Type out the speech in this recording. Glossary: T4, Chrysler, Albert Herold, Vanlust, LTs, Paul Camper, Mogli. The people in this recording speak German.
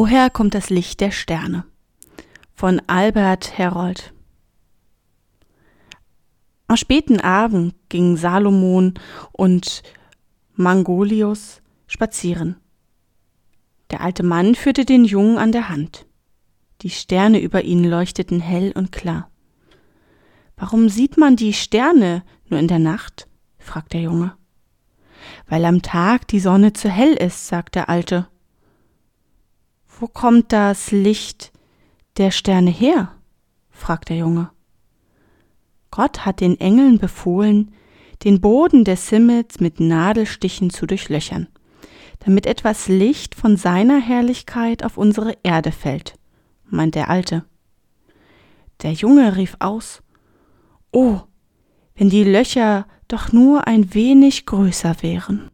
Woher kommt das Licht der Sterne? Von Albert Herold. Am späten Abend gingen Salomon und Mangolius spazieren. Der alte Mann führte den Jungen an der Hand. Die Sterne über ihnen leuchteten hell und klar. »Warum sieht man die Sterne nur in der Nacht?« fragt der Junge. »Weil am Tag die Sonne zu hell ist«, sagt der Alte. »Wo kommt das Licht der Sterne her?« fragt der Junge. »Gott hat den Engeln befohlen, den Boden des Himmels mit Nadelstichen zu durchlöchern, damit etwas Licht von seiner Herrlichkeit auf unsere Erde fällt«, meint der Alte. Der Junge rief aus: »Oh, wenn die Löcher doch nur ein wenig größer wären.«